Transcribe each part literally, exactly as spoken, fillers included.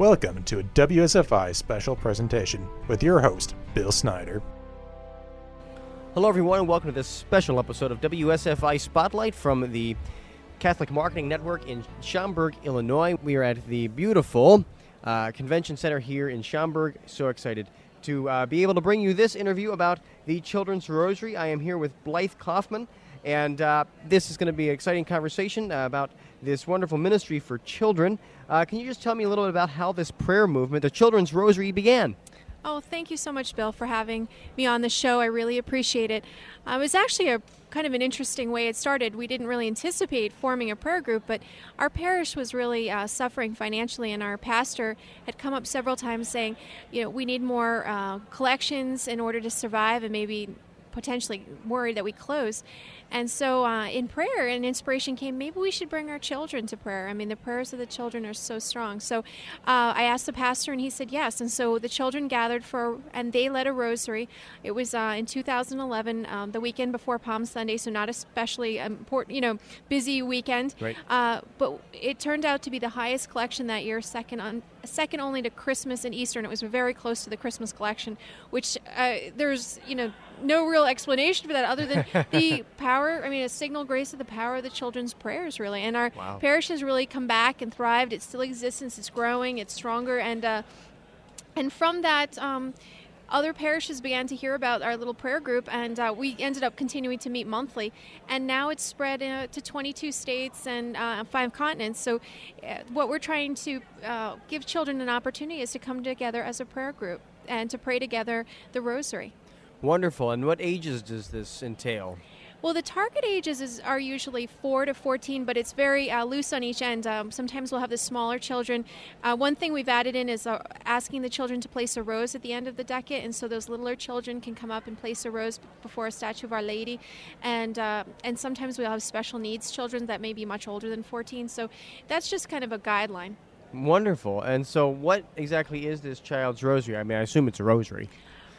Welcome to a W S F I special presentation with your host, Bill Snyder. Hello everyone and welcome to this special episode of W S F I Spotlight from the Catholic Marketing Network in Schaumburg, Illinois. We are at the beautiful uh, convention center here in Schaumburg. So excited to uh, be able to bring you this interview about the Children's Rosary. I am here with Blythe Kaufman, and uh, this is going to be an exciting conversation uh, about this wonderful ministry for children. Uh, can you just tell me a little bit about how this prayer movement, the Children's Rosary, began? Oh, thank you so much, Bill, for having me on the show. I really appreciate it. Uh, it was actually a kind of an interesting way it started. We didn't really anticipate forming a prayer group, but our parish was really uh, suffering financially, and our pastor had come up several times saying, you know, we need more uh, collections in order to survive and maybe potentially worried that we close. And so uh, in prayer, an inspiration came, maybe we should bring our children to prayer. I mean, the prayers of the children are so strong. So uh, I asked the pastor, and he said yes. And so the children gathered for, and they led a rosary. It was uh, in two thousand eleven, um, the weekend before Palm Sunday, so not especially important, you know, busy weekend. Right. Uh, but it turned out to be the highest collection that year, second on, second only to Christmas and Easter, and it was very close to the Christmas collection, which uh, there's, you know, no real explanation for that other than the power, I mean, a signal grace of the power of the children's prayers, really. And our wow. parish has really come back and thrived. It still exists. It's growing. It's stronger. And uh, and from that, um, other parishes began to hear about our little prayer group, and uh, we ended up continuing to meet monthly. And now it's spread uh, to twenty-two states and uh, five continents. So uh, what we're trying to uh, give children an opportunity is to come together as a prayer group and to pray together the rosary. Wonderful. And what ages does this entail? Well, the target ages is, are usually four to fourteen, but it's very uh, loose on each end. Um, sometimes we'll have the smaller children. Uh, one thing we've added in is uh, asking the children to place a rose at the end of the decade, and so those littler children can come up and place a rose before a statue of Our Lady. And uh, and sometimes we'll have special needs children that may be much older than fourteen, so that's just kind of a guideline. Wonderful. And so what exactly is this child's rosary? I mean, I assume it's a rosary.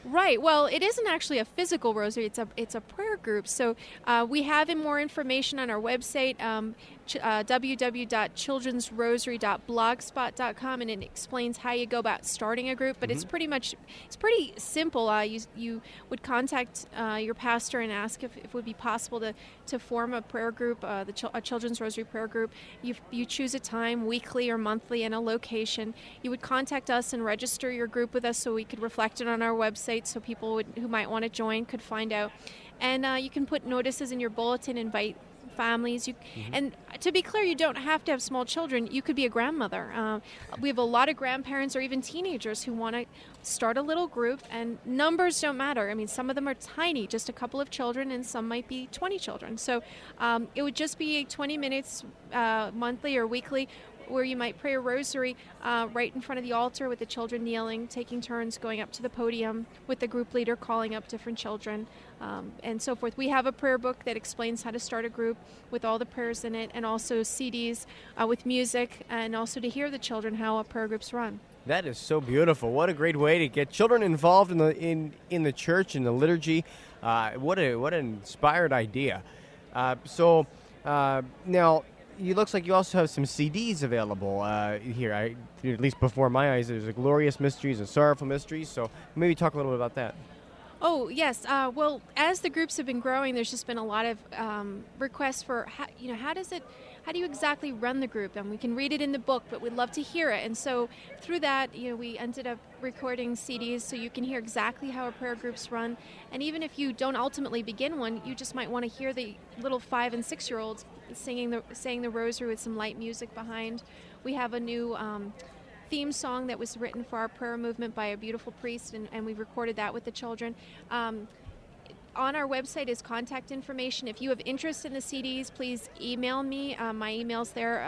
Right. Well, it isn't actually a physical rosary. It's a it's a prayer group. So uh, we have more information on our website, um, ch- uh, w w w dot children's rosary dot blogspot dot com, and it explains how you go about starting a group. But mm-hmm. it's pretty much it's pretty simple. Uh, you you would contact uh, your pastor and ask if, if it would be possible to, to form a prayer group, uh, the ch- a Children's Rosary prayer group. You you choose a time, weekly or monthly, and a location. You would contact us and register your group with us, so we could reflect it on our website, so people would, who might want to join could find out. And uh, you can put notices in your bulletin, invite families. You, mm-hmm. And to be clear, you don't have to have small children. You could be a grandmother. Uh, we have a lot of grandparents or even teenagers who want to start a little group, and numbers don't matter. I mean, some of them are tiny, just a couple of children, and some might be twenty children. So um, it would just be twenty minutes uh, monthly or weekly, where you might pray a rosary uh, right in front of the altar with the children kneeling, taking turns, going up to the podium with the group leader calling up different children, um, and so forth. We have a prayer book that explains how to start a group with all the prayers in it, and also C Ds uh, with music, and also to hear the children how a prayer group's run. That is so beautiful. What a great way to get children involved in the in, in the church and the liturgy. Uh, what a what an inspired idea. Uh, so uh, now... It looks like you also have some C Ds available uh, here. I, at least before my eyes, there's a Glorious Mysteries and Sorrowful Mysteries. So maybe talk a little bit about that. Oh, yes. Uh, well, as the groups have been growing, there's just been a lot of um, requests for, how, you know, how does it, how do you exactly run the group? And we can read it in the book, but we'd love to hear it. And so through that, you know, we ended up recording C Ds so you can hear exactly how a prayer group's run. And even if you don't ultimately begin one, you just might want to hear the little five and six-year-olds singing the, saying the rosary with some light music behind. We have a new... Um, theme song that was written for our prayer movement by a beautiful priest, and, and we recorded that with the children. Um, on our website is contact information. If you have interest in the C Ds, please email me. Uh, my email's there,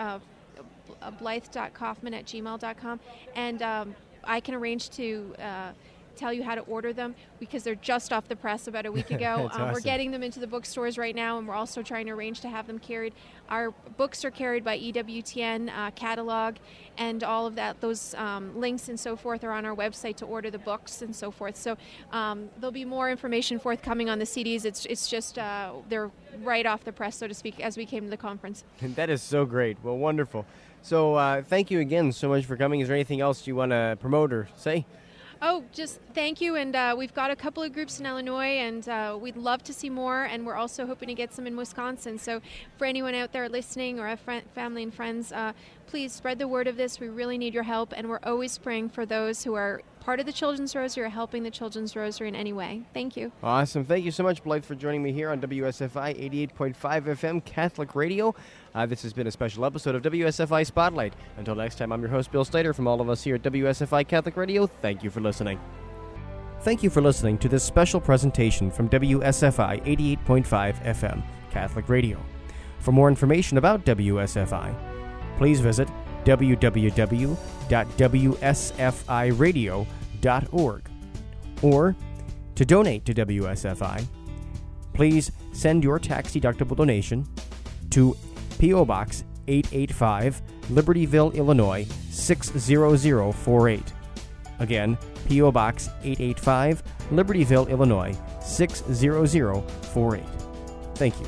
uh, blythe dot kaufman at gmail dot com, and um, I can arrange to uh, tell you how to order them because they're just off the press about a week ago. um, awesome. We're getting them into the bookstores right now, and we're also trying to arrange to have them carried. Our books are carried by E W T N uh, catalog, and all of that, those um, links and so forth are on our website to order the books and so forth. So um, there'll be more information forthcoming on the C Ds. It's it's just uh, they're right off the press, so to speak, as we came to the conference. That is so great. Well, wonderful. So uh, thank you again so much for coming. Is there anything else you want to promote or say? Oh, just thank you. And uh, we've got a couple of groups in Illinois, and uh, we'd love to see more. And we're also hoping to get some in Wisconsin. So for anyone out there listening or have friend, family and friends, uh, please spread the word of this. We really need your help. And we're always praying for those who are part of the Children's Rosary or helping the Children's Rosary in any way. Thank you. Awesome. Thank you so much, Blythe, for joining me here on W S F I eighty-eight point five F M Catholic Radio. Uh, this has been a special episode of W S F I Spotlight. Until next time, I'm your host, Bill Steider. From all of us here at W S F I Catholic Radio, thank you for listening. Thank you for listening to this special presentation from W S F I eighty-eight point five F M Catholic Radio. For more information about W S F I, please visit w w w dot w s f i radio dot org. Or, to donate to W S F I, please send your tax-deductible donation to P O. Box eight eighty-five, Libertyville, Illinois, six zero zero four eight. Again, P O. Box eight eighty-five, Libertyville, Illinois, six zero zero four eight. Thank you.